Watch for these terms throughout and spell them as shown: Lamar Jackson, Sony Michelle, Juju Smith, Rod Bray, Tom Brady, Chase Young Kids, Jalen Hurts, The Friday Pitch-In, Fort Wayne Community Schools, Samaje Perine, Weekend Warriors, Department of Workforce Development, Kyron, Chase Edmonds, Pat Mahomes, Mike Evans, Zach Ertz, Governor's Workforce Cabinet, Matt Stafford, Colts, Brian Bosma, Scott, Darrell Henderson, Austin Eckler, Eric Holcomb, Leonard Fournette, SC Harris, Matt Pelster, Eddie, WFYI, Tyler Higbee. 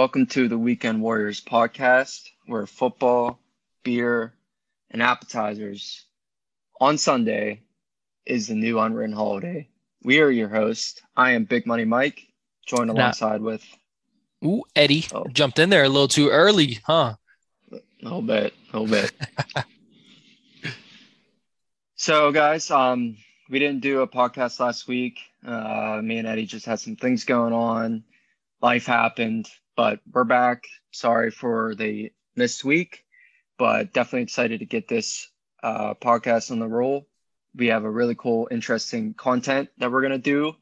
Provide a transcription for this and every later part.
Welcome to the Weekend Warriors podcast, where football, beer, and appetizers on Sunday is the new unwritten holiday. We are your hosts. I am Big Money Mike, joined alongside with... Ooh, Eddie. Oh. Jumped in there a little too early, huh? A little bit. So, guys, we didn't do a podcast last week. Me and Eddie just had some things going on. Life happened. But we're back. Sorry for the missed week, but definitely excited to get this podcast on the roll. We have a really cool, interesting content that we're going to do,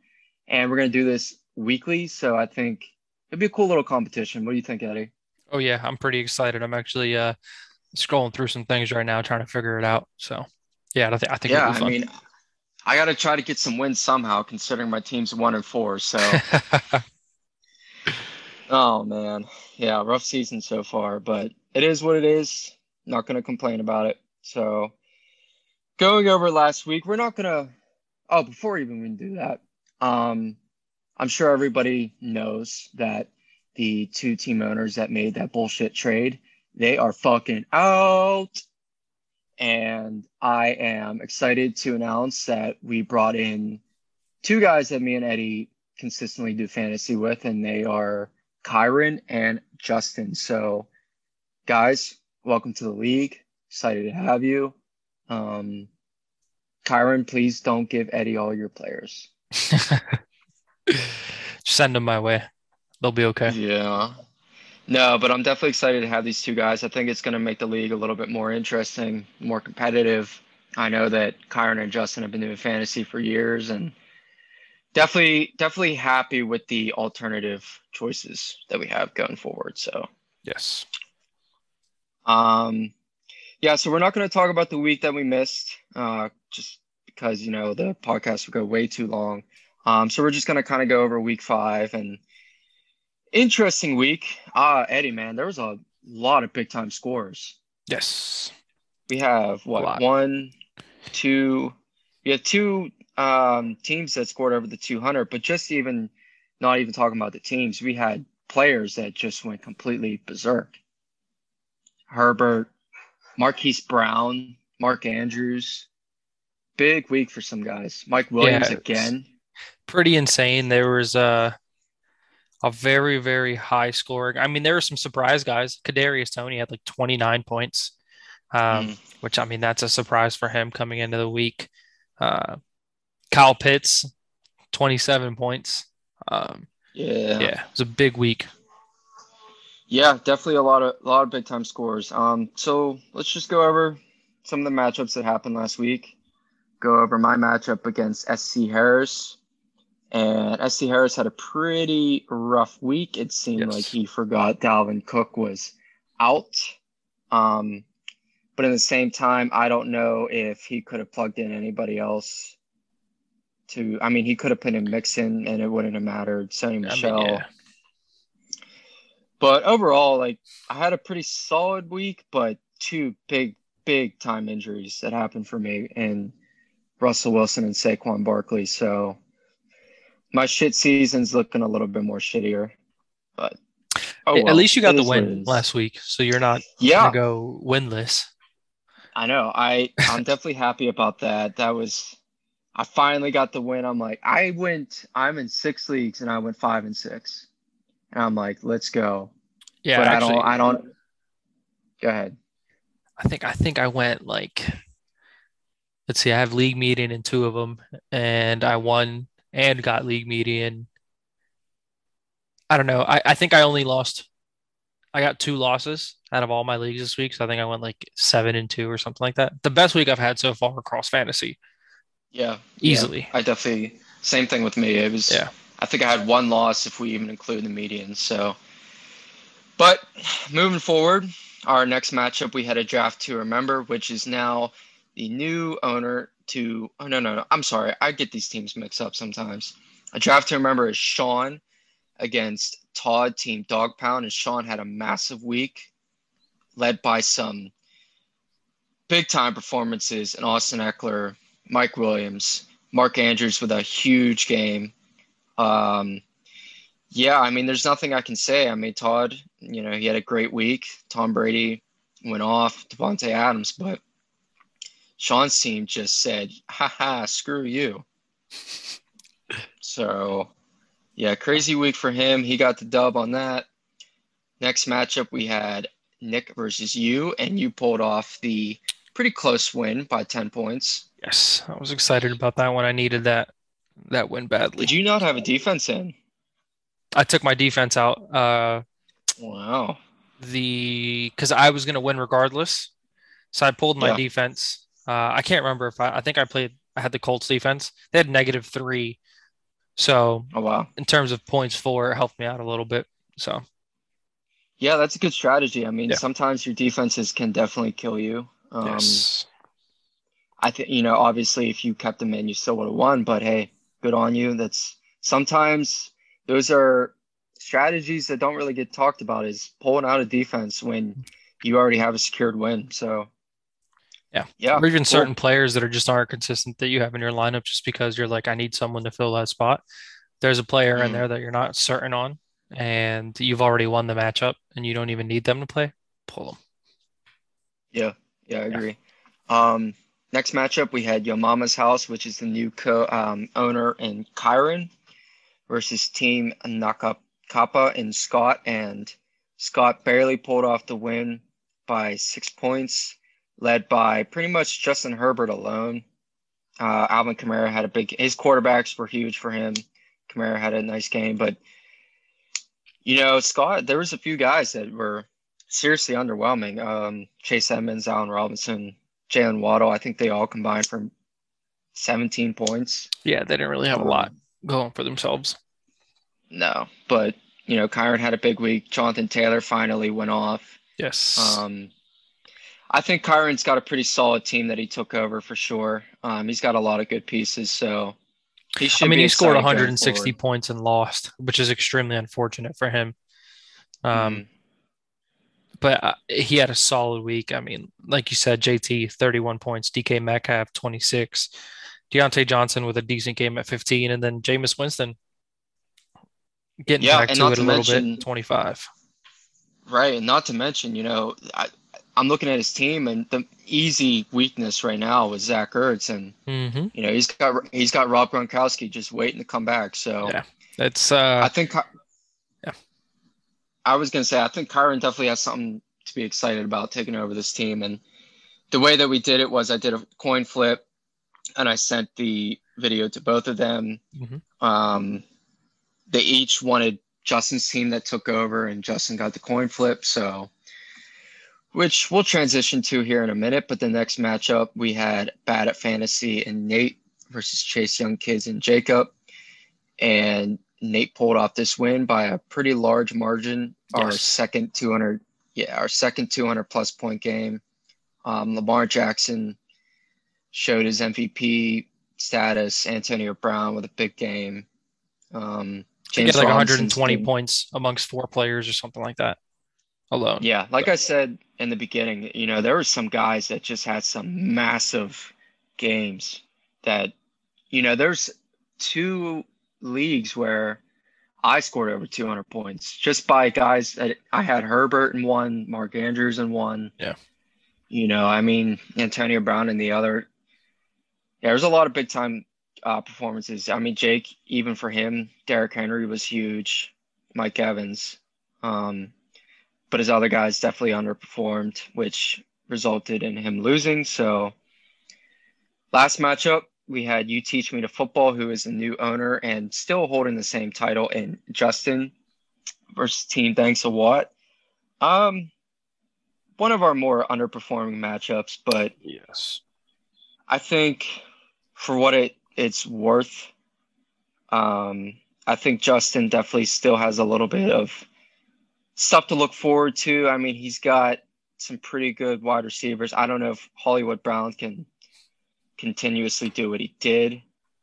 and we're going to do this weekly. So I think it'd be a cool little competition. What do you think, Eddie? Oh, yeah. I'm pretty excited. I'm actually scrolling through some things right now, trying to figure it out. So, yeah, I think it'll be fun. I mean, I got to try to get some wins somehow, considering my team's 1-4. So... Oh, man. Yeah, rough season so far, but it is what it is. Not going to complain about it. So going over last week, we're not going to – oh, before even we do that, I'm sure everybody knows that the two team owners that made that bullshit trade, they are fucking out. And I am excited to announce that we brought in two guys that me and Eddie consistently do fantasy with, and they are – Kyron and Justin. So, guys, welcome to the league. Excited to have you. Kyron, please don't give Eddie all your players. Send them my way. They'll be okay. Yeah. No, but I'm definitely excited to have these two guys. I think it's going to make the league a little bit more interesting, more competitive. I know that Kyron and Justin have been doing fantasy for years, and Definitely happy with the alternative choices that we have going forward. So, yes. So we're not going to talk about the week that we missed, just because, you know, the podcast would go way too long. So we're just going to kind of go over week 5 and interesting week. Eddie, man, there was a lot of big time scores. Yes. We have what? We have two. Teams that scored over the 200, but just even not even talking about the teams, we had players that just went completely berserk. Herbert, Marquise Brown, Mark Andrews, big week for some guys. Mike Williams again, pretty insane. There was a very, very high scoring. I mean, there were some surprise guys. Kadarius Toney had like 29 points, which I mean that's a surprise for him coming into the week. Kyle Pitts, 27 points. Yeah, it was a big week. Yeah, definitely a lot of big time scores. So let's just go over some of the matchups that happened last week. Go over my matchup against SC Harris, and SC Harris had a pretty rough week. It seemed like he forgot Dalvin Cook was out. But in the same time, I don't know if he could have plugged in anybody else. He could have put in Mixon and it wouldn't have mattered. Sony Michelle. But overall, I had a pretty solid week, but two big time injuries that happened for me and Russell Wilson and Saquon Barkley. So my shit season's looking a little bit more shittier. But at least you got the win last week, so you're not gonna go winless. I know. I'm definitely happy about that. I finally got the win. I'm in 6 leagues and I went 5-6. And I'm like, let's go. Yeah. But actually, I don't go ahead. I think I went let's see, I have league median in 2 of them and I won and got league median. I don't know. I think I got 2 losses out of all my leagues this week. So I think I went 7-2 or something like that. The best week I've had so far across fantasy. Yeah, easily. Yeah, I definitely same thing with me. It was I think I had 1 loss if we even include the median. So, but moving forward, our next matchup we had A Draft to Remember, which is now the new owner to. Oh no, I'm sorry, I get these teams mixed up sometimes. A Draft to Remember is Sean against Todd, Team Dog Pound, and Sean had a massive week, led by some big time performances in Austin Eckler, Mike Williams, Mark Andrews with a huge game. Yeah, I mean, there's nothing I can say. I mean, Todd, you know, he had a great week. Tom Brady went off, Davante Adams, but Sean's team just said, ha, screw you. So, yeah, crazy week for him. He got the dub on that. Next matchup, we had Nick versus you, and you pulled off the pretty close win by 10 points. Yes, I was excited about that one. I needed that win badly. Did you not have a defense in? I took my defense out. Wow. Because I was going to win regardless. So I pulled my defense. I can't remember if I think I had the Colts defense. They had -3. So in terms of points for, it helped me out a little bit. So yeah, that's a good strategy. I mean, sometimes your defenses can definitely kill you. Yes. I think, you know, obviously if you kept them in, you still would have won, but hey, good on you. That's sometimes those are strategies that don't really get talked about, is pulling out a defense when you already have a secured win. So yeah. Or even certain players that are just aren't consistent that you have in your lineup, just because you're like, I need someone to fill that spot. There's a player in there that you're not certain on, and you've already won the matchup and you don't even need them to play. Pull them. Yeah, I agree. Yeah. Next matchup, we had Yo Mama's House, which is the new owner and Kyron, versus Team Nakakapa and Scott. And Scott barely pulled off the win by 6 points, led by pretty much Justin Herbert alone. Alvin Kamara had a big – his quarterbacks were huge for him. Kamara had a nice game. But, you know, Scott, there was a few guys that were seriously underwhelming. Chase Edmonds, Allen Robinson, Jalen Waddle, I think they all combined for 17 points. Yeah, they didn't really have a lot going for themselves. No, but, you know, Kyron had a big week. Jonathan Taylor finally went off. Yes. I think Kyron's got a pretty solid team that he took over for sure. He's got a lot of good pieces, so he should. I mean, he scored 160 points and lost, which is extremely unfortunate for him. But he had a solid week. I mean, like you said, JT 31 points, DK Metcalf 26, Diontae Johnson with a decent game at 15, and then Jameis Winston getting back to it a little bit, 25. Right, and not to mention, you know, I'm looking at his team, and the easy weakness right now is Zach Ertz, and you know, he's got Rob Gronkowski just waiting to come back. So that's I think Kyron definitely has something to be excited about taking over this team. And the way that we did it was I did a coin flip, and I sent the video to both of them. They each wanted Justin's team that took over, and Justin got the coin flip. So. Which we'll transition to here in a minute. But the next matchup, we had Bad at Fantasy and Nate versus Chase Young Kids and Jacob. And Nate pulled off this win by a pretty large margin. Yes. Our second 200-plus point game. Lamar Jackson showed his MVP status. Antonio Brown with a big game. James had like 120 points amongst 4 players or something like that. Alone. Yeah, I said in the beginning, you know, there were some guys that just had some massive games that, you know, there's 2 leagues where I scored over 200 points just by guys that I had. Herbert in one, Mark Andrews in one. Yeah. You know, I mean, Antonio Brown in the other. Yeah, there's a lot of big time performances. I mean, Jake, even for him, Derrick Henry was huge. Mike Evans. But his other guys definitely underperformed, which resulted in him losing. So last matchup, we had You Teach Me to Football, who is the new owner and still holding the same title, and Justin versus Team Thanks a Lot. One of our more underperforming matchups, but yes, I think for what it's worth, I think Justin definitely still has a little bit of stuff to look forward to. I mean, he's got some pretty good wide receivers. I don't know if Hollywood Brown can continuously do what he did.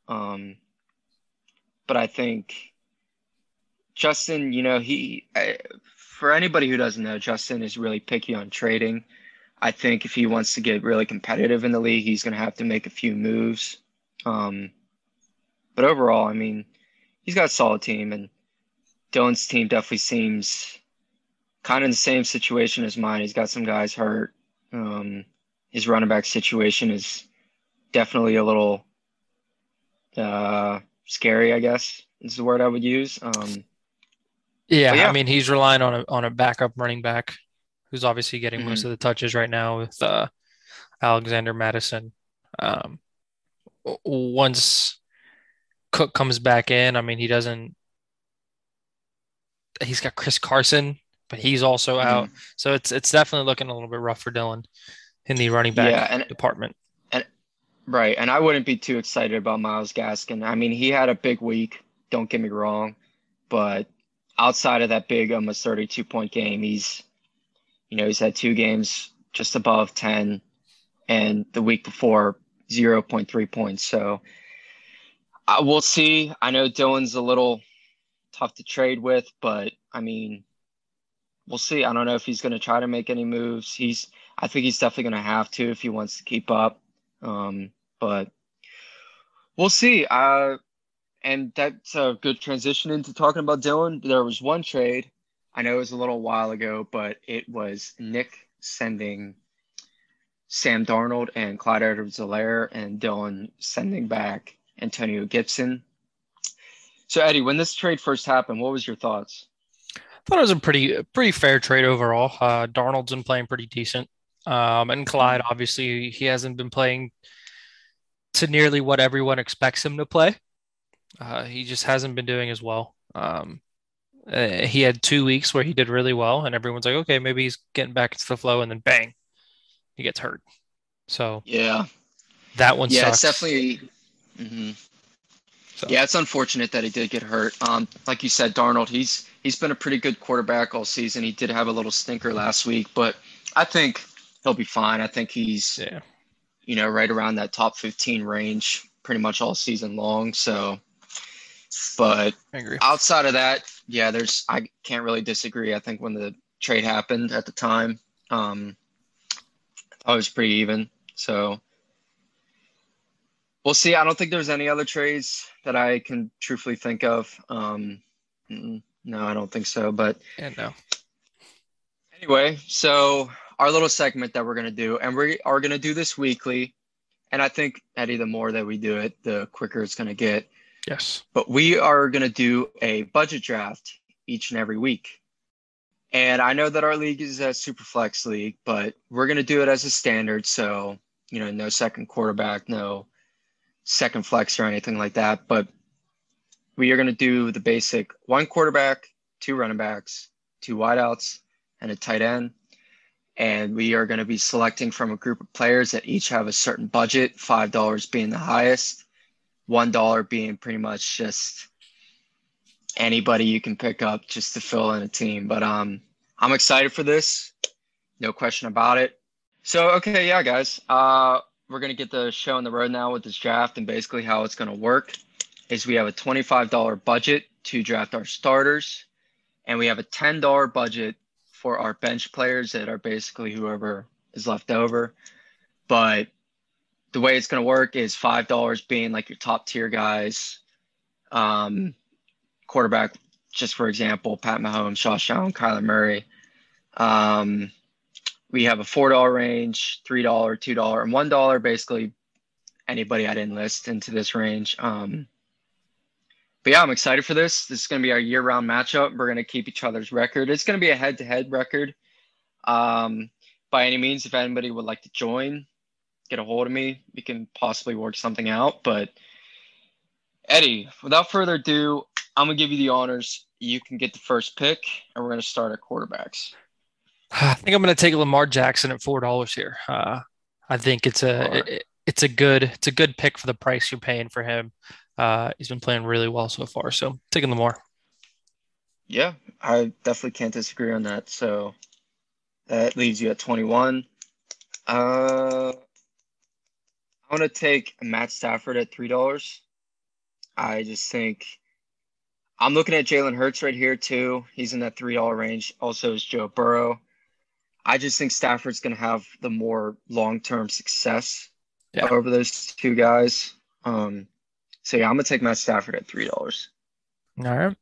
But I think Justin, you know, for anybody who doesn't know, Justin is really picky on trading. I think if he wants to get really competitive in the league, he's going to have to make a few moves. But overall, I mean, he's got a solid team, and Dylan's team definitely seems kind of in the same situation as mine. He's got some guys hurt. His running back situation is definitely a little scary, I guess is the word I would use. I mean, he's relying on a backup running back who's obviously getting most of the touches right now with Alexander Madison. Once Cook comes back in, I mean, he's got Chris Carson, but he's also out. So it's definitely looking a little bit rough for Dylan in the running back department. Right. And I wouldn't be too excited about Myles Gaskin. I mean, he had a big week, don't get me wrong, but outside of that big, 32-point game, he's had two games just above 10 and the week before 0.3 points. So we'll see. I know Dylan's a little tough to trade with, but I mean, we'll see. I don't know if he's going to try to make any moves. I think he's definitely going to have to, if he wants to keep up. But we'll see. And that's a good transition into talking about Dylan. There was one trade. I know it was a little while ago, but it was Nick sending Sam Darnold and Clyde Edwards-Helaire and Dylan sending back Antonio Gibson. So, Eddie, when this trade first happened, what was your thoughts? I thought it was a pretty fair trade overall. Darnold's been playing pretty decent. And Clyde, obviously, he hasn't been playing to nearly what everyone expects him to play. He just hasn't been doing as well. He had 2 weeks where he did really well, and everyone's like, okay, maybe he's getting back into the flow, and then bang, he gets hurt. So yeah, that one sucks. It's definitely. So. Yeah, it's unfortunate that he did get hurt. Like you said, Darnold, he's been a pretty good quarterback all season. He did have a little stinker last week, but I think he'll be fine. I think he's, right around that top 15 range pretty much all season long. So, but outside of that, yeah, I can't really disagree. I think when the trade happened at the time, I thought it was pretty even. So we'll see. I don't think there's any other trades that I can truthfully think of. No, I don't think so, but anyway, so our little segment that we're going to do, and we are going to do this weekly. And I think, Eddie, the more that we do it, the quicker it's going to get. Yes. But we are going to do a budget draft each and every week. And I know that our league is a Superflex league, but we're going to do it as a standard. So, no second quarterback, no second flex or anything like that. But we are going to do the basic one quarterback, two running backs, two wideouts, and a tight end. And we are going to be selecting from a group of players that each have a certain budget, $5 being the highest, $1 being pretty much just anybody you can pick up just to fill in a team. But I'm excited for this. No question about it. So, okay, yeah, guys. We're going to get the show on the road now with this draft, and basically how it's going to work is we have a $25 budget to draft our starters, and we have a $10 budget for our bench players that are basically whoever is left over. But the way it's going to work is $5 being like your top tier guys. Quarterback, just for example, Pat Mahomes, Josh Allen, Kyler Murray. We have a $4 range, $3, $2, and $1, basically anybody I'd enlist into this range. But yeah, I'm excited for this. This is going to be our year-round matchup. We're going to keep each other's record. It's going to be a head-to-head record. By any means, if anybody would like to join, get a hold of me. We can possibly work something out. But, Eddie, without further ado, I'm going to give you the honors. You can get the first pick, and we're going to start at quarterbacks. I think I'm going to take Lamar Jackson at $4 here. I think it's a good pick for the price you're paying for him. He's been playing really well so far, so taking Lamar. Yeah, I definitely can't disagree on that. So that leaves you at 21. I want to take Matt Stafford at $3. I just think I'm looking at Jalen Hurts right here too. He's in that $3 range. Also is Joe Burrow. I just think Stafford's going to have the more long-term success over those two guys. So, yeah, I'm going to take Matt Stafford at $3. All right.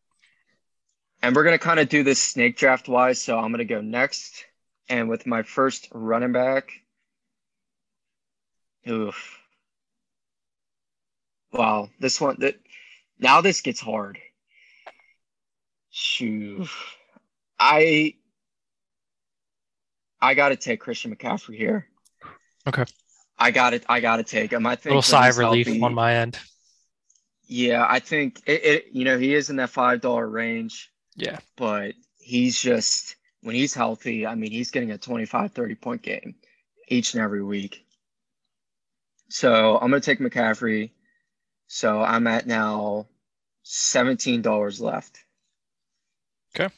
And we're going to kind of do this snake draft wise. So I'm going to go next. And with my first running back. Oof. Wow. This one. Now this gets hard. Shoot. I got to take Christian McCaffrey here. Okay. I got to take him. I think a little sigh of relief on my end. Yeah, I think he is in that $5 range. Yeah. But he's just, when he's healthy, I mean, he's getting a 25, 30-point game each and every week. So I'm going to take McCaffrey. So I'm at now $17 left. Okay.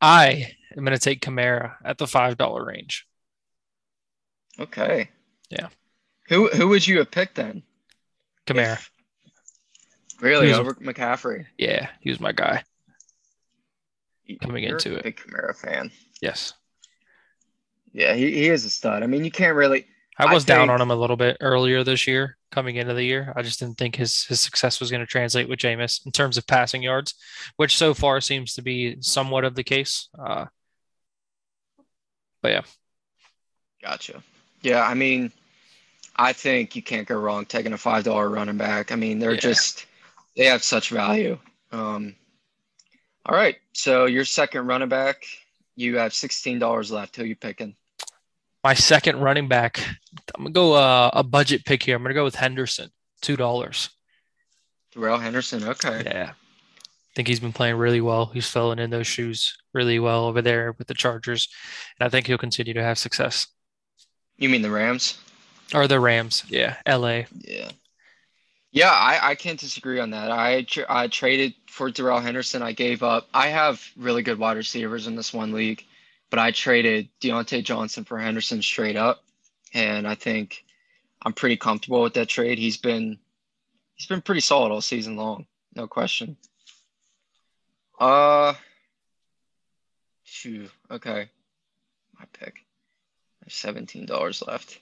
I am going to take Kamara at the $5 range. Okay. Yeah. Who would you have picked then? Kamara. Really? Over McCaffrey? Yeah. He was my guy. Coming into it. Big Kamara fan. Yes. Yeah. He is a stud. I mean, you can't really. I was down on him a little bit earlier this year, coming into the year. I just didn't think his success was going to translate with Jameis in terms of passing yards, which so far seems to be somewhat of the case. But yeah. Gotcha. Yeah. I mean, I think you can't go wrong taking a $5 running back. I mean, they have such value. All right. So your second running back, you have $16 left. Who are you picking? My second running back, I'm going to go a budget pick here. I'm going to go with Henderson, $2. Darrell Henderson. Okay. Yeah. I think he's been playing really well. He's filling in those shoes really well over there with the Chargers. And I think he'll continue to have success. You mean the Rams? Or the Rams, yeah, L.A. Yeah. Yeah, I can't disagree on that. I traded for Darrell Henderson. I gave up. I have really good wide receivers in this one league, but I traded Diontae Johnson for Henderson straight up, and I think I'm pretty comfortable with that trade. He's been pretty solid all season long, no question. Okay. My pick. There's $17 left.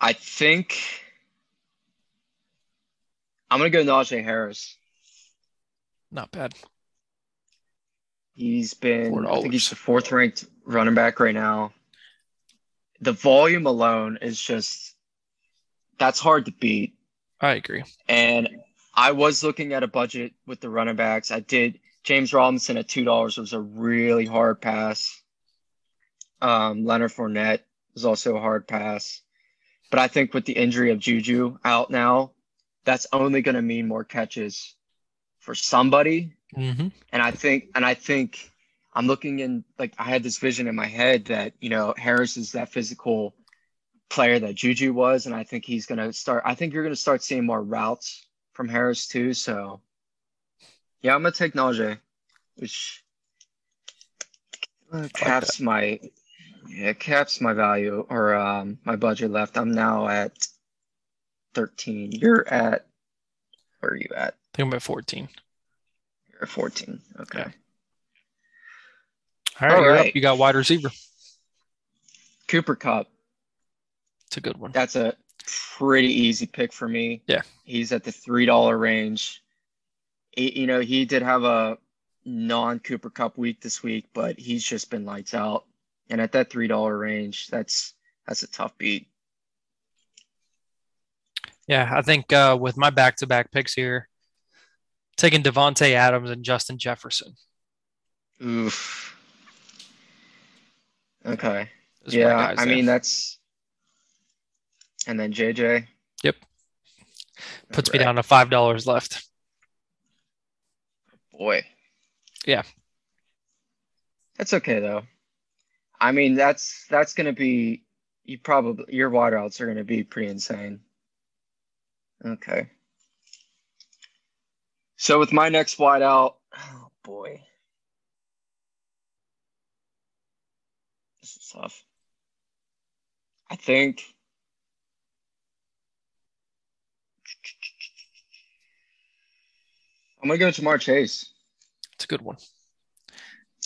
I think I'm going to go Najee Harris. Not bad. He's been – I think he's the fourth-ranked running back right now. The volume alone is just – that's hard to beat. I agree. And I was looking at a budget with the running backs. I did – James Robinson at $2 was a really hard pass. Leonard Fournette was also a hard pass. But I think with the injury of Juju out now, that's only going to mean more catches for somebody. Mm-hmm. And I think I'm looking in, like, I had this vision in my head that, Harris is that physical player that Juju was. And I think he's going to start. I think you're going to start seeing more routes from Harris too. So yeah, I'm going to take Najee, which caps my... Yeah, it caps my value or my budget left. I'm now at 13. You're at – where are you at? I think I'm at 14. You're at 14. Okay. Yeah. All right. You're up. You got wide receiver. Cooper Kupp. It's a good one. That's a pretty easy pick for me. Yeah. He's at the $3 range. He did have a non-Cooper Kupp week this week, but he's just been lights out. And at that $3 range, that's a tough beat. Yeah, I think with my back-to-back picks here, taking Davante Adams and Justin Jefferson. Oof. Okay. Yeah, I mean, that's – and then JJ. Yep. Puts me down to $5 left. Boy. Yeah. That's okay, though. I mean, that's going to be – your wideouts are going to be pretty insane. Okay. So with my next wideout – oh, boy. This is tough. I think – I'm going to go Jamar Chase. It's a good one.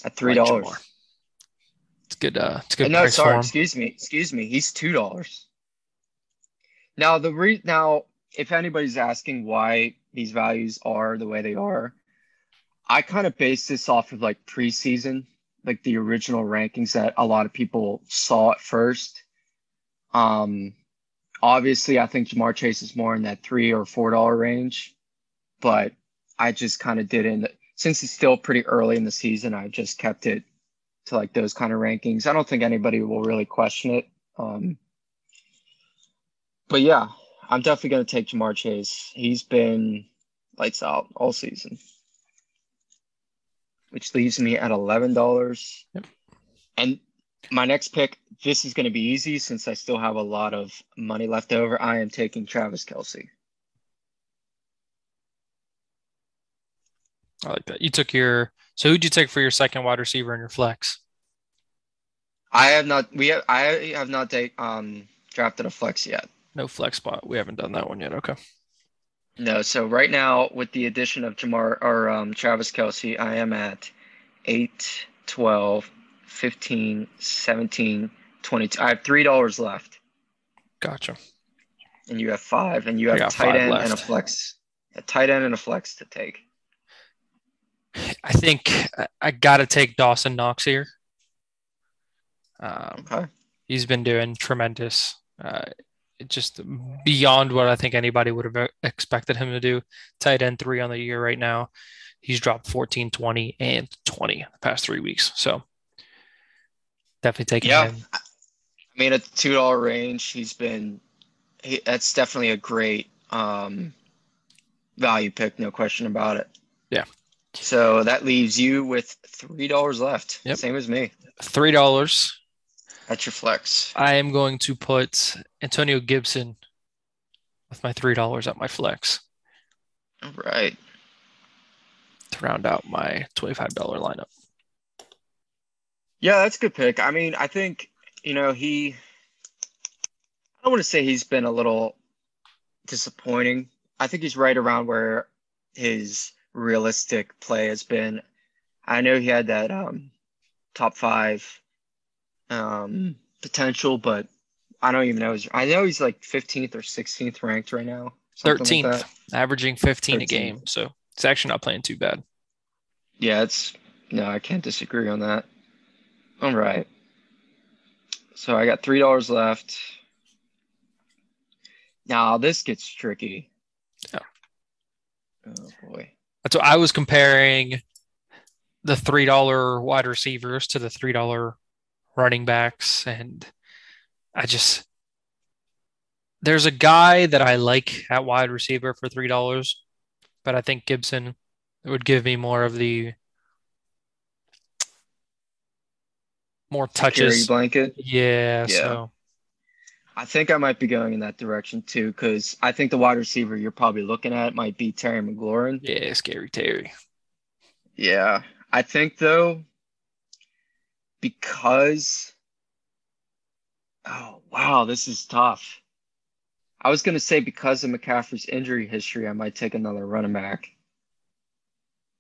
At $3. Like good, it's good. No, sorry. Excuse me. He's $2. Now, if anybody's asking why these values are the way they are, I kind of based this off of like preseason, like the original rankings that a lot of people saw at first. Obviously, I think Jamar Chase is more in that $3 or $4 range, but I just kind of didn't. Since it's still pretty early in the season, I just kept it to like those kind of rankings. I don't think anybody will really question it. But yeah, I'm definitely going to take Jamar Chase. He's been lights out all season, which leaves me at $11. Yep. And my next pick, this is going to be easy since I still have a lot of money left over. I am taking Travis Kelce. I like that. So who'd you take for your second wide receiver and your flex? I have not drafted a flex yet. No flex spot. We haven't done that one yet. Okay. No. So right now with the addition of Travis Kelce, I am at 8, 12, 15, 17, 22. I have $3 left. Gotcha. And you have 5 and you have a tight end and a flex to take. I think I got to take Dawson Knox here. Okay. He's been doing tremendous, just beyond what I think anybody would have expected him to do. Tight end 3 on the year right now. He's dropped 14, 20, and 20 the past 3 weeks. So definitely taking him. I mean, at the $2 range, that's definitely a great value pick. No question about it. Yeah. So that leaves you with $3 left. Yep. Same as me. $3. That's your flex. I am going to put Antonio Gibson with my $3 at my flex. All right. To round out my $25 lineup. Yeah, that's a good pick. I mean, I think, I don't want to say he's been a little disappointing. I think he's right around where his realistic play has been. I know he had that top 5 potential, but I don't even know. I know he's like 15th or 16th ranked right now. 13th, like averaging 15 a game. So it's actually not playing too bad. Yeah, I can't disagree on that. All right. So I got $3 left. Now this gets tricky. Oh boy. So I was comparing the $3 wide receivers to the $3 running backs, and there's a guy that I like at wide receiver for $3, but I think Gibson would give me more of the more touches. Security blanket. Yeah. So I think I might be going in that direction too, because I think the wide receiver you're probably looking at might be Terry McLaurin. Yeah, scary Terry. Yeah. I think though, because oh wow, this is tough. I was gonna say because of McCaffrey's injury history, I might take another running back.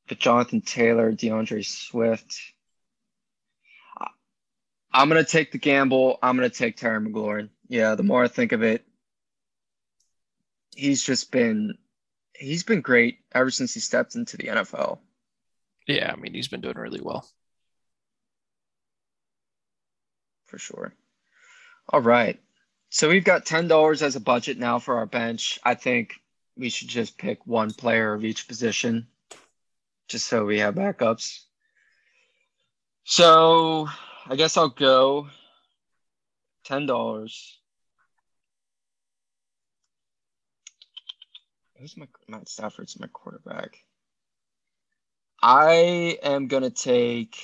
But Jonathan Taylor, DeAndre Swift. I'm gonna take the gamble. I'm gonna take Terry McLaurin. Yeah, the more I think of it, he's been great ever since he stepped into the NFL. Yeah, I mean, he's been doing really well. For sure. All right. So we've got $10 as a budget now for our bench. I think we should just pick one player of each position just so we have backups. So I guess I'll go $10. Who's Matt Stafford's my quarterback? I am going to take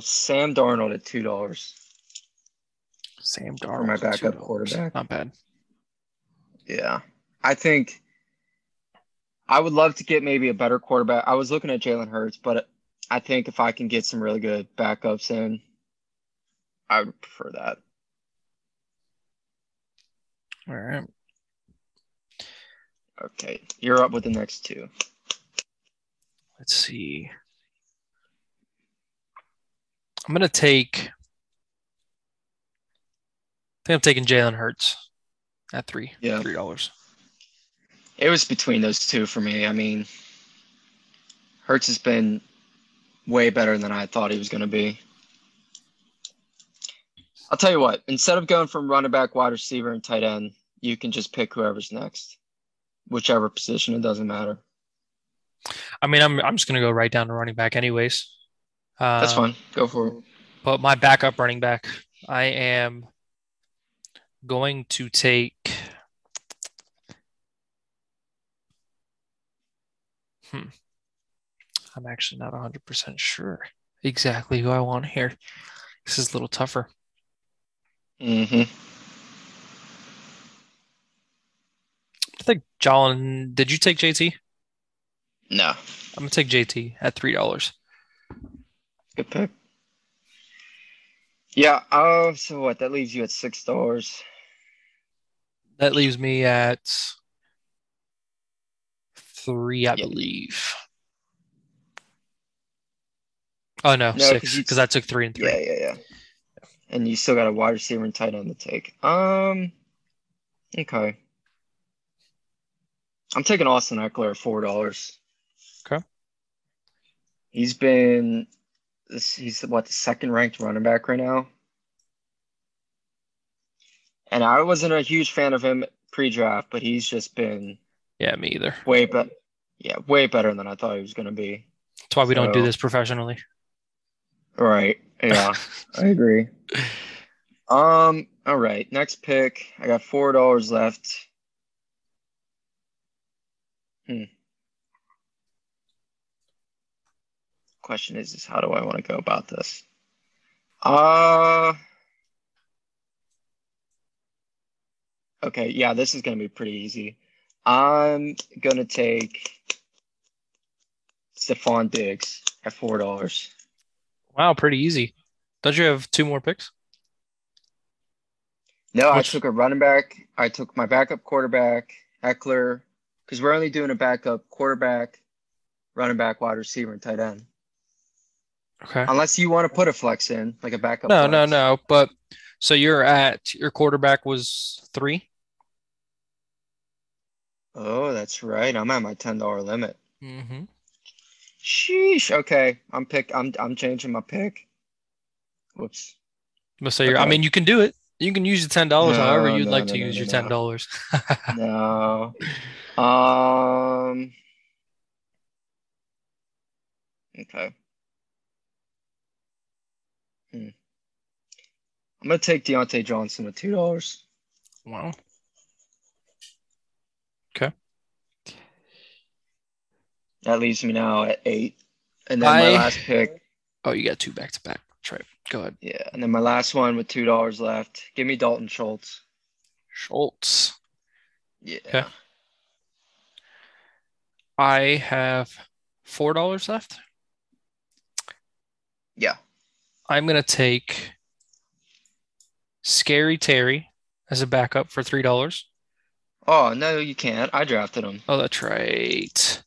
Sam Darnold at $2. Sam Darnold, for my backup quarterback. Not bad. Yeah. I think I would love to get maybe a better quarterback. I was looking at Jalen Hurts, but I think if I can get some really good backups in, I would prefer that. All right. Okay, you're up with the next two. Let's see. I'm taking Jalen Hurts at $3. Yeah. $3. It was between those two for me. I mean, Hurts has been way better than I thought he was going to be. I'll tell you what, instead of going from running back, wide receiver, and tight end, you can just pick whoever's next, whichever position. It doesn't matter. I mean, I'm just going to go right down to running back anyways. That's fine. Go for it. But my backup running back, I am going to take I'm actually not 100% sure exactly who I want here. This is a little tougher. Mm-hmm. I think Jalen, did you take JT? No. I'm going to take JT at $3. Good pick. Yeah. Oh, so what? That leaves you at $6. That leaves me at $3, I believe. Oh, no, $6, because I took $3 and $3. Yeah. And you still got a wide receiver and tight end to take. Okay. I'm taking Austin Eckler at $4. Okay. He's been – he's the second-ranked running back right now. And I wasn't a huge fan of him pre-draft, but he's just been – Yeah, me either. Way better than I thought he was going to be. That's why we don't do this professionally. Right. Yeah, I agree. All right, next pick. I got $4 left. Question is how do I want to go about this? Okay, yeah, this is going to be pretty easy. I'm going to take Stephon Diggs at $4. Wow, pretty easy. Don't you have two more picks? No, I took a running back. I took my backup quarterback, Eckler, because we're only doing a backup quarterback, running back, wide receiver, and tight end. Okay. Unless you want to put a flex in, like a backup. No. But so you're at your quarterback was $3. Oh, that's right. I'm at my $10 limit. Mm-hmm. Sheesh. Okay, I'm changing my pick. Whoops. So okay. I mean, you can do it. You can use your $10 however you'd like to use your $10. No. Okay. I'm gonna take Diontae Johnson with $2. Wow. Okay. That leaves me now at $8. And then my last pick. Oh, you got two back-to-back. That's right. Go ahead. Yeah, and then my last one with $2 left. Give me Dalton Schultz. Schultz. Yeah. Okay. I have $4 left. Yeah. I'm going to take Scary Terry as a backup for $3. Oh, no, you can't. I drafted him. Oh, that's right.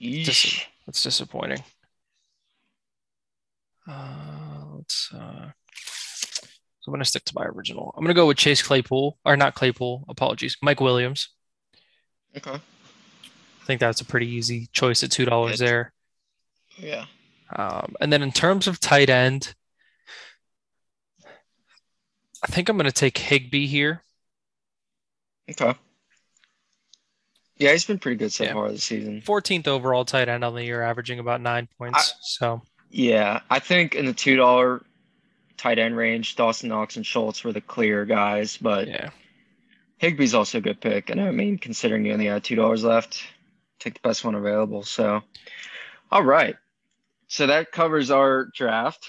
That's disappointing. I'm going to stick to my original. I'm going to go with Chase Claypool. Or not Claypool. Apologies. Mike Williams. Okay. I think that's a pretty easy choice at $2 there. Yeah. And then in terms of tight end, I think I'm going to take Higbee here. Okay. Yeah, he's been pretty good so far this season. 14th overall tight end on the year, averaging about 9 points. Yeah, I think in the $2 tight end range, Dawson Knox and Schultz were the clear guys, but Higbee's also a good pick. And I mean, considering you only had $2 left, take the best one available. So, all right. So that covers our draft.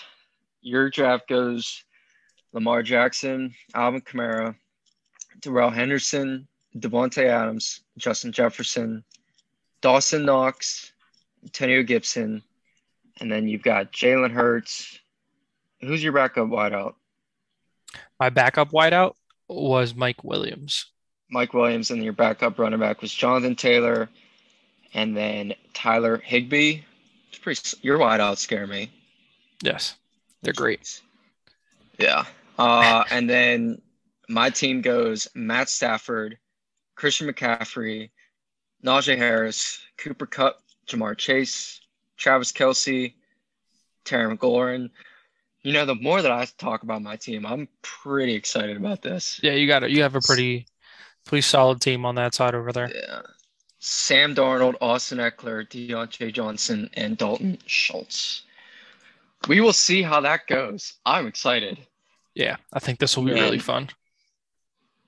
Your draft goes Lamar Jackson, Alvin Kamara, Darrell Henderson, Davante Adams, Justin Jefferson, Dawson Knox, Antonio Gibson, and then you've got Jalen Hurts. Who's your backup wideout? My backup wideout was Mike Williams. Mike Williams, and your backup running back was Jonathan Taylor, and then Tyler Higbee. Your wideouts scare me. Yes, they're great. Yeah. And then my team goes Matt Stafford, Christian McCaffrey, Najee Harris, Cooper Kupp, Jamar Chase, Travis Kelce, Terry McLaurin. You know, the more that I talk about my team, I'm pretty excited about this. Yeah, you got it. You have a pretty solid team on that side over there. Yeah. Sam Darnold, Austin Eckler, Diontae Johnson, and Dalton Schultz. We will see how that goes. I'm excited. Yeah, I think this will be really fun.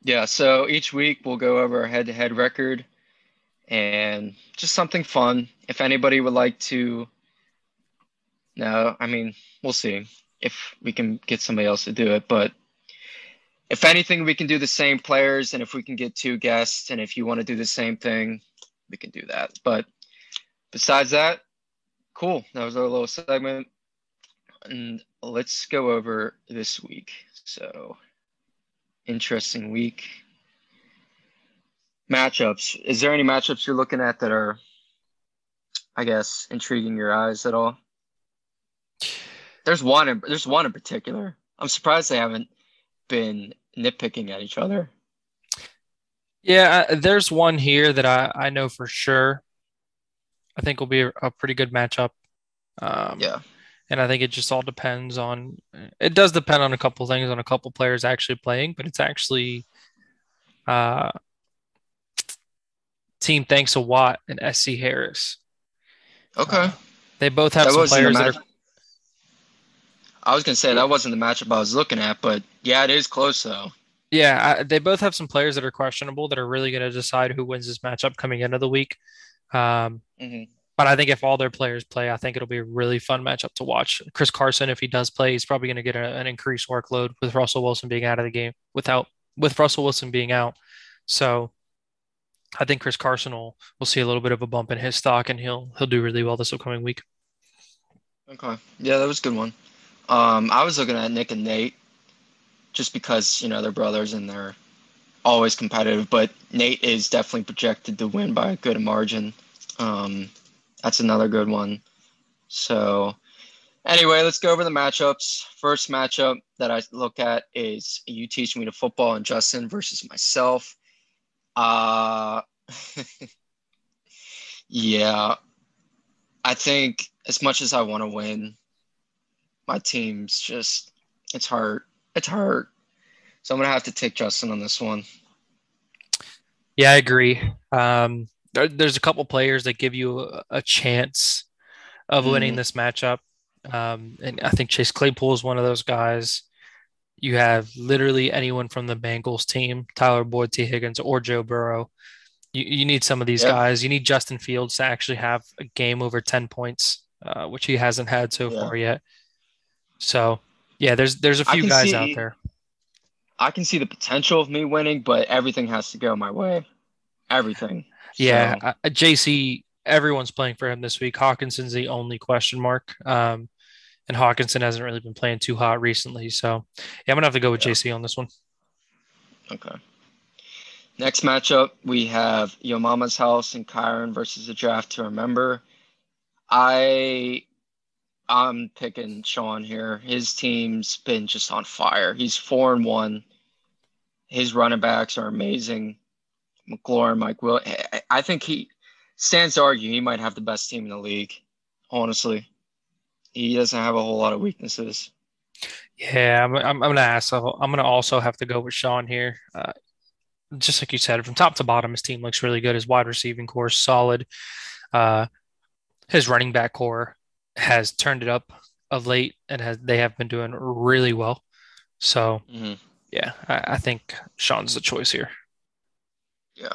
Yeah, so each week we'll go over a head-to-head record and just something fun. If anybody would like to – no, I mean, we'll see if we can get somebody else to do it. But if anything, we can do the same players, and if we can get two guests, and if you want to do the same thing, we can do that. But besides that, cool. That was our little segment. And let's go over this week. So, interesting week. Matchups. Is there any matchups you're looking at that are, I guess, intriguing your eyes at all? There's one in particular. I'm surprised they haven't been nitpicking at each other. Yeah, there's one here that I know for sure I think will be a pretty good matchup. Yeah. And I think it just all depends on – it does depend on a couple things, on a couple players actually playing, but it's actually Team Thanks a Lot and SC Harris. Okay. They both have some players that are – I was going to say that wasn't the matchup I was looking at, but, yeah, it is close, though. Yeah, they both have some players that are questionable that are really going to decide who wins this matchup coming into the week. Mm-hmm. But I think if all their players play, I think it'll be a really fun matchup to watch. Chris Carson, if he does play, he's probably going to get an increased workload with Russell Wilson being out of the game. With Russell Wilson being out, so I think Chris Carson will see a little bit of a bump in his stock, and he'll do really well this upcoming week. Okay, yeah, that was a good one. I was looking at Nick and Nate, just because you know they're brothers and they're always competitive. But Nate is definitely projected to win by a good margin. That's another good one. So anyway, let's go over the matchups. First matchup that I look at is You Teach Me to Football and Justin versus myself. Yeah, I think as much as I want to win, my team's just, it's hard. It's hard. So I'm going to have to take Justin on this one. Yeah, I agree. There's a couple players that give you a chance of winning this matchup. And I think Chase Claypool is one of those guys. You have literally anyone from the Bengals team, Tyler Boyd, T. Higgins, or Joe Burrow. You need some of these guys. You need Justin Fields to actually have a game over 10 points, which he hasn't had so far yet. So, yeah, there's a few guys out there. I can see the potential of me winning, but everything has to go my way. Everything. Yeah, so. JC, everyone's playing for him this week. Hawkinson's the only question mark, and Hawkinson hasn't really been playing too hot recently. So, yeah, I'm going to have to go with JC on this one. Okay. Next matchup, we have Yo Mama's House and Kyron versus A Draft to Remember. I'm picking Sean here. His team's been just on fire. He's 4-1. His running backs are amazing. McLaurin, Mike Williams. I think he stands to argue he might have the best team in the league, honestly. He doesn't have a whole lot of weaknesses. Yeah, I'm gonna also have to go with Sean here. Just like you said, from top to bottom, his team looks really good. His wide receiving core is solid. His running back core has turned it up of late, and they have been doing really well. So, yeah, I think Sean's the choice here. Yeah.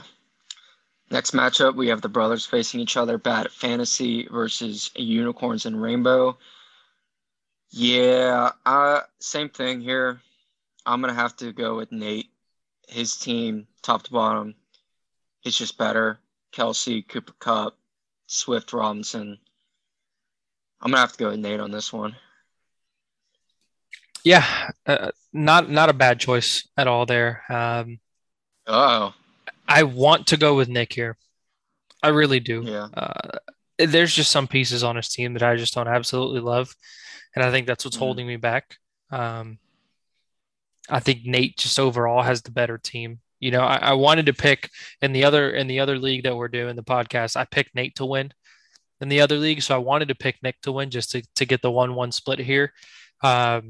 Next matchup, we have the brothers facing each other, Bad at Fantasy versus Unicorns and Rainbow. Yeah, same thing here. I'm going to have to go with Nate. His team, top to bottom, is just better. Kelce, Cooper Kupp, Swift, Robinson. I'm going to have to go with Nate on this one. Yeah, not a bad choice at all there. I want to go with Nick here. I really do. Yeah. There's just some pieces on his team that I just don't absolutely love, and I think that's what's holding me back. I think Nate just overall has the better team. You know, I wanted to pick in the other league that we're doing the podcast, I picked Nate to win in the other league. So I wanted to pick Nick to win just to get the 1-1 split here. But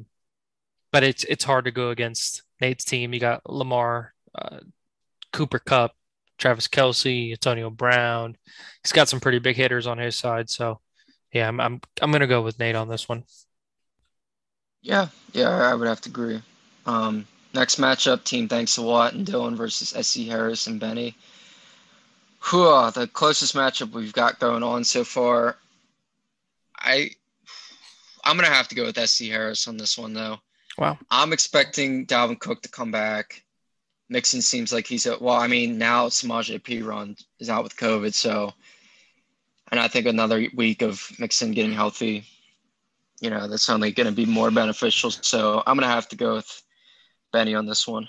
it's hard to go against Nate's team. You got Lamar, Cooper Kupp, Travis Kelce, Antonio Brown. He's got some pretty big hitters on his side. So yeah, I'm going to go with Nate on this one. Yeah, I would have to agree. Next matchup, Team Thanks a Lot and Dylan versus SC Harris and Benny. Whew, the closest matchup we've got going on so far. I'm going to have to go with SC Harris on this one, though. Wow. I'm expecting Dalvin Cook to come back. Mixon seems like now Samaje Perine is out with COVID, so – and I think another week of Mixon getting healthy, you know, that's only going to be more beneficial. So I'm going to have to go with Benny on this one.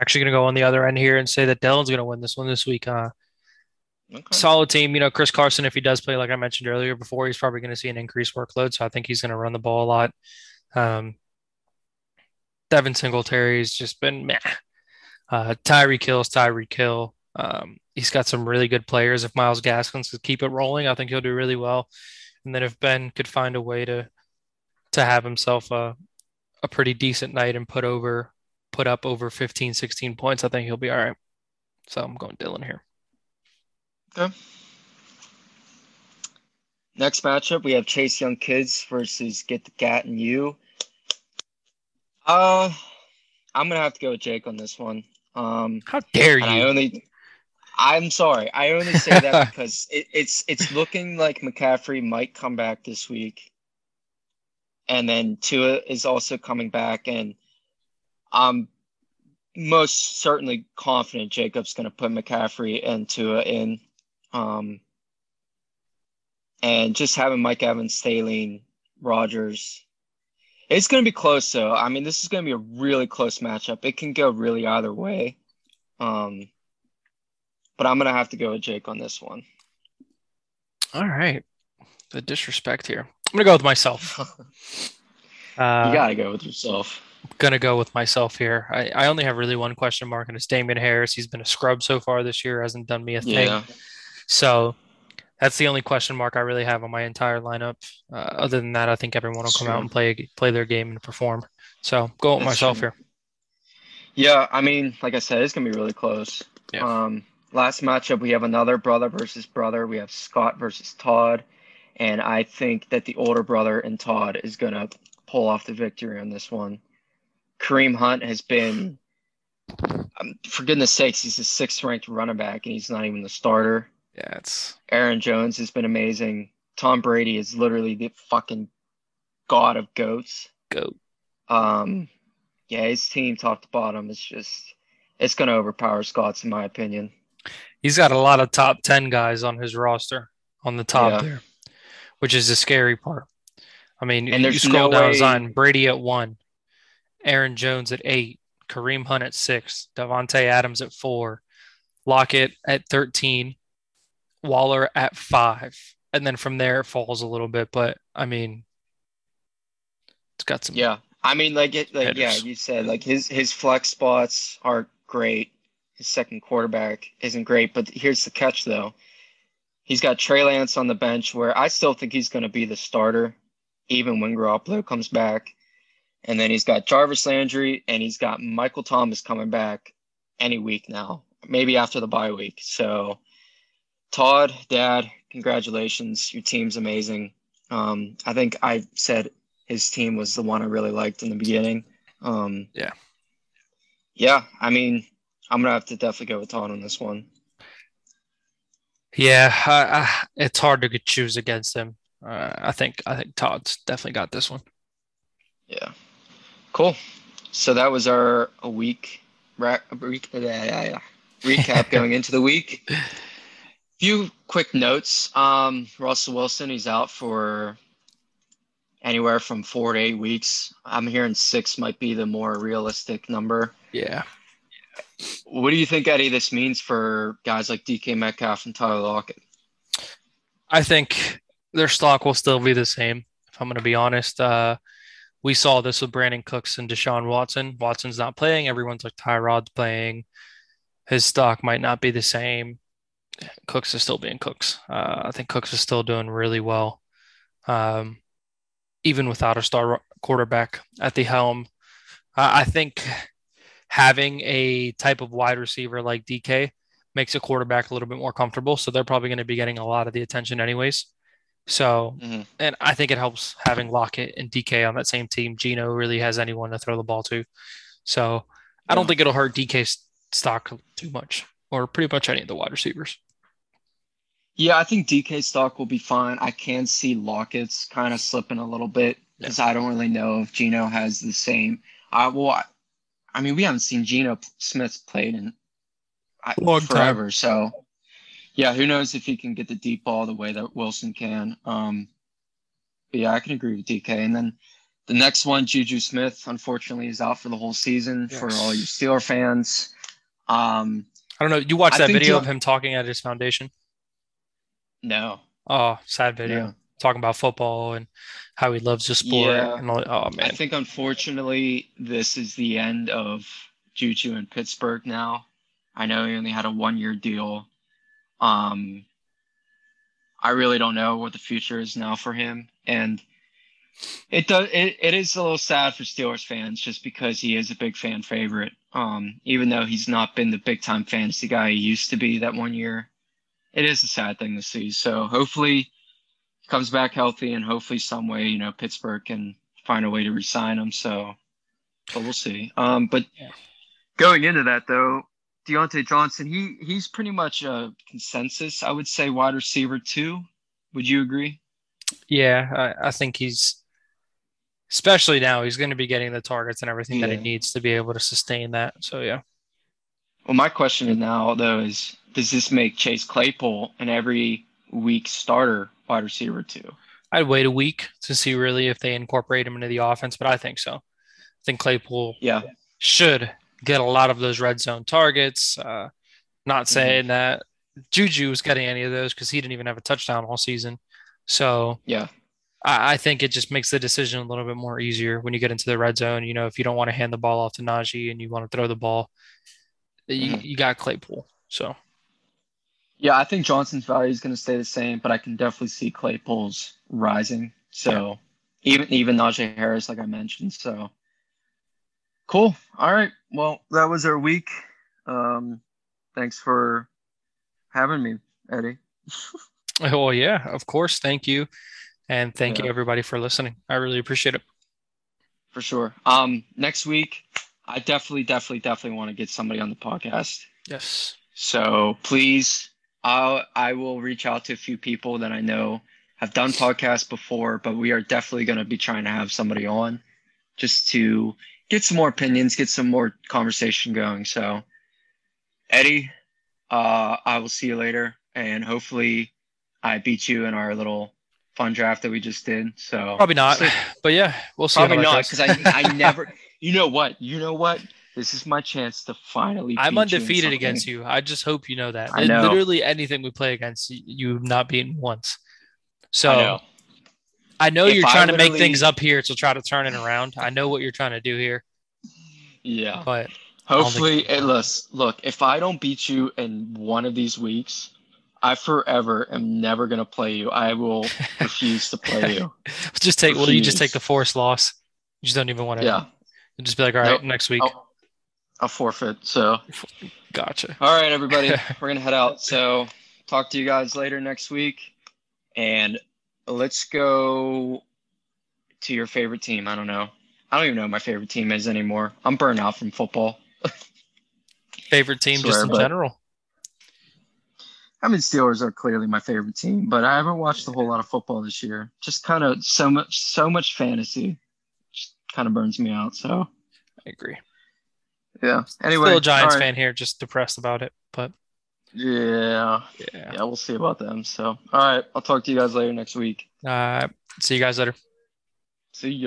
Actually going to go on the other end here and say that Dylan's going to win this one this week. Okay. Solid team. You know, Chris Carson, if he does play, like I mentioned earlier before, he's probably going to see an increased workload. So I think he's going to run the ball a lot. Devin Singletary's just been meh. Tyreek Hill. He's got some really good players. If Myles Gaskin could keep it rolling, I think he'll do really well. And then if Ben could find a way to have himself a pretty decent night and put up over 15, 16 points, I think he'll be all right. So I'm going Dylan here. Okay. Next matchup, we have Chase Young Kids versus Get the Gat and You. I'm going to have to go with Jake on this one. How dare you? I'm sorry. I only say that because it's looking like McCaffrey might come back this week. And then Tua is also coming back. And I'm most certainly confident Jacob's going to put McCaffrey and Tua in. And just having Mike Evans, Staley, Rodgers. It's going to be close, though. I mean, this is going to be a really close matchup. It can go really either way. But I'm going to have to go with Jake on this one. All right. The disrespect here. I'm going to go with myself. You got to go with yourself. I'm going to go with myself here. I only have really one question mark, and it's Damian Harris. He's been a scrub so far this year, hasn't done me a thing. Yeah. So that's the only question mark I really have on my entire lineup. Other than that, I think everyone will come out and play their game and perform. So go with myself here. Yeah, I mean, like I said, it's going to be really close. Yeah. Last matchup, we have another brother versus brother. We have Scott versus Todd. And I think that the older brother in Todd is going to pull off the victory on this one. Kareem Hunt has been, for goodness sakes, he's the 6th-ranked running back, and he's not even the starter. Yeah, Aaron Jones has been amazing. Tom Brady is literally the fucking god of goats. Goat. Yeah, his team top to bottom is just – it's going to overpower Scott's, in my opinion. He's got a lot of top 10 guys on his roster on the top there, which is the scary part. I mean, and you scroll down his line, Brady at 1, Aaron Jones at 8, Kareem Hunt at 6, Davante Adams at 4, Lockett at 13, Waller at 5. And then from there, it falls a little bit. But, I mean, it's got some. Yeah. I mean, you said, his flex spots are great. His second quarterback isn't great, but here's the catch, though. He's got Trey Lance on the bench, where I still think he's going to be the starter, even when Garoppolo comes back. And then he's got Jarvis Landry, and he's got Michael Thomas coming back any week now, maybe after the bye week. So, Todd, Dad, congratulations. Your team's amazing. I think I said his team was the one I really liked in the beginning. Yeah, I mean – I'm going to have to definitely go with Todd on this one. Yeah, it's hard to choose against him. I think Todd's definitely got this one. Yeah. Cool. So that was our recap going into the week. Few quick notes. Russell Wilson, he's out for anywhere from 4 to 8 weeks. I'm hearing 6 might be the more realistic number. Yeah. What do you think, Eddie, this means for guys like DK Metcalf and Tyler Lockett? I think their stock will still be the same, if I'm going to be honest. we saw this with Brandon Cooks and Deshaun Watson. Watson's not playing. Everyone's like, Tyrod's playing. His stock might not be the same. Cooks is still being Cooks. I think Cooks is still doing really well, even without a star quarterback at the helm. I think having a type of wide receiver like DK makes a quarterback a little bit more comfortable, so they're probably going to be getting a lot of the attention anyways. So, and I think it helps having Lockett and DK on that same team. Geno really has anyone to throw the ball to. So I don't think it'll hurt DK's stock too much, or pretty much any of the wide receivers. Yeah, I think DK stock will be fine. I can see Lockett's kind of slipping a little bit because I don't really know if Geno has the same. I mean, we haven't seen Geno Smith played in forever. Time. So, yeah, who knows if he can get the deep ball the way that Wilson can. But, yeah, I can agree with DK. And then the next one, Juju Smith, unfortunately, is out for the whole season for all you Steeler fans. I don't know. You watched that video of him talking at his foundation? No. Oh, sad video. No. Talking about football and how he loves the sport. Yeah. And all, oh, man. I think, unfortunately, this is the end of Juju in Pittsburgh now. I know he only had a one-year deal. I really don't know what the future is now for him. And it is a little sad for Steelers fans just because he is a big fan favorite. Even though he's not been the big time fantasy guy he used to be that one year, it is a sad thing to see. So hopefully he comes back healthy, and hopefully some way, you know, Pittsburgh can find a way to re-sign him. So, but we'll see. But going into that though, Diontae Johnson, he's pretty much a consensus, I would say, wide receiver too. Would you agree? Yeah, I think he's, especially now, he's going to be getting the targets and everything that he needs to be able to sustain that. So, yeah. Well, my question now, though, is does this make Chase Claypool an every week starter wide receiver too? I'd wait a week to see really if they incorporate him into the offense, but I think so. I think Claypool should get a lot of those red zone targets. Not saying that Juju was getting any of those because he didn't even have a touchdown all season. So I think it just makes the decision a little bit more easier when you get into the red zone. You know, if you don't want to hand the ball off to Najee and you want to throw the ball, you got Claypool. So, yeah, I think Johnson's value is going to stay the same, but I can definitely see Claypool's rising. So even Najee Harris, like I mentioned. So. Cool. All right. Well, that was our week. Thanks for having me, Eddie. Oh, yeah, of course. Thank you. And thank you, everybody, for listening. I really appreciate it. For sure. Next week, I definitely want to get somebody on the podcast. Yes. So please, I will reach out to a few people that I know have done podcasts before, but we are definitely going to be trying to have somebody on just to get some more opinions, get some more conversation going. So, Eddie, I will see you later. And hopefully I beat you in our little fun draft that we just did. So probably not. But, yeah, we'll see. Probably not, because I never – you know what? This is my chance to finally beat you. I'm undefeated against you. I just hope you know that. I know. Literally anything we play against, you've not beaten once. So. I know you're trying to make things up here to try to turn it around. I know what you're trying to do here. Yeah. But hopefully, look, if I don't beat you in one of these weeks, I am never going to play you. I will refuse to play you. You just take the forced loss? You just don't even want to. Yeah. You'll just be like, all right, next week. I'll forfeit. So. Gotcha. All right, everybody. We're going to head out. So talk to you guys later next week. And let's go to your favorite team. I don't know. I don't even know what my favorite team is anymore. I'm burnt out from football. Favorite team in general? I mean, Steelers are clearly my favorite team, but I haven't watched a whole lot of football this year. Just kind of so much fantasy. Just kind of burns me out, so. I agree. Yeah. Anyway. Still a Giants fan here, just depressed about it, but. Yeah, we'll see about them. So, all right, I'll talk to you guys later next week. See you guys later. See you.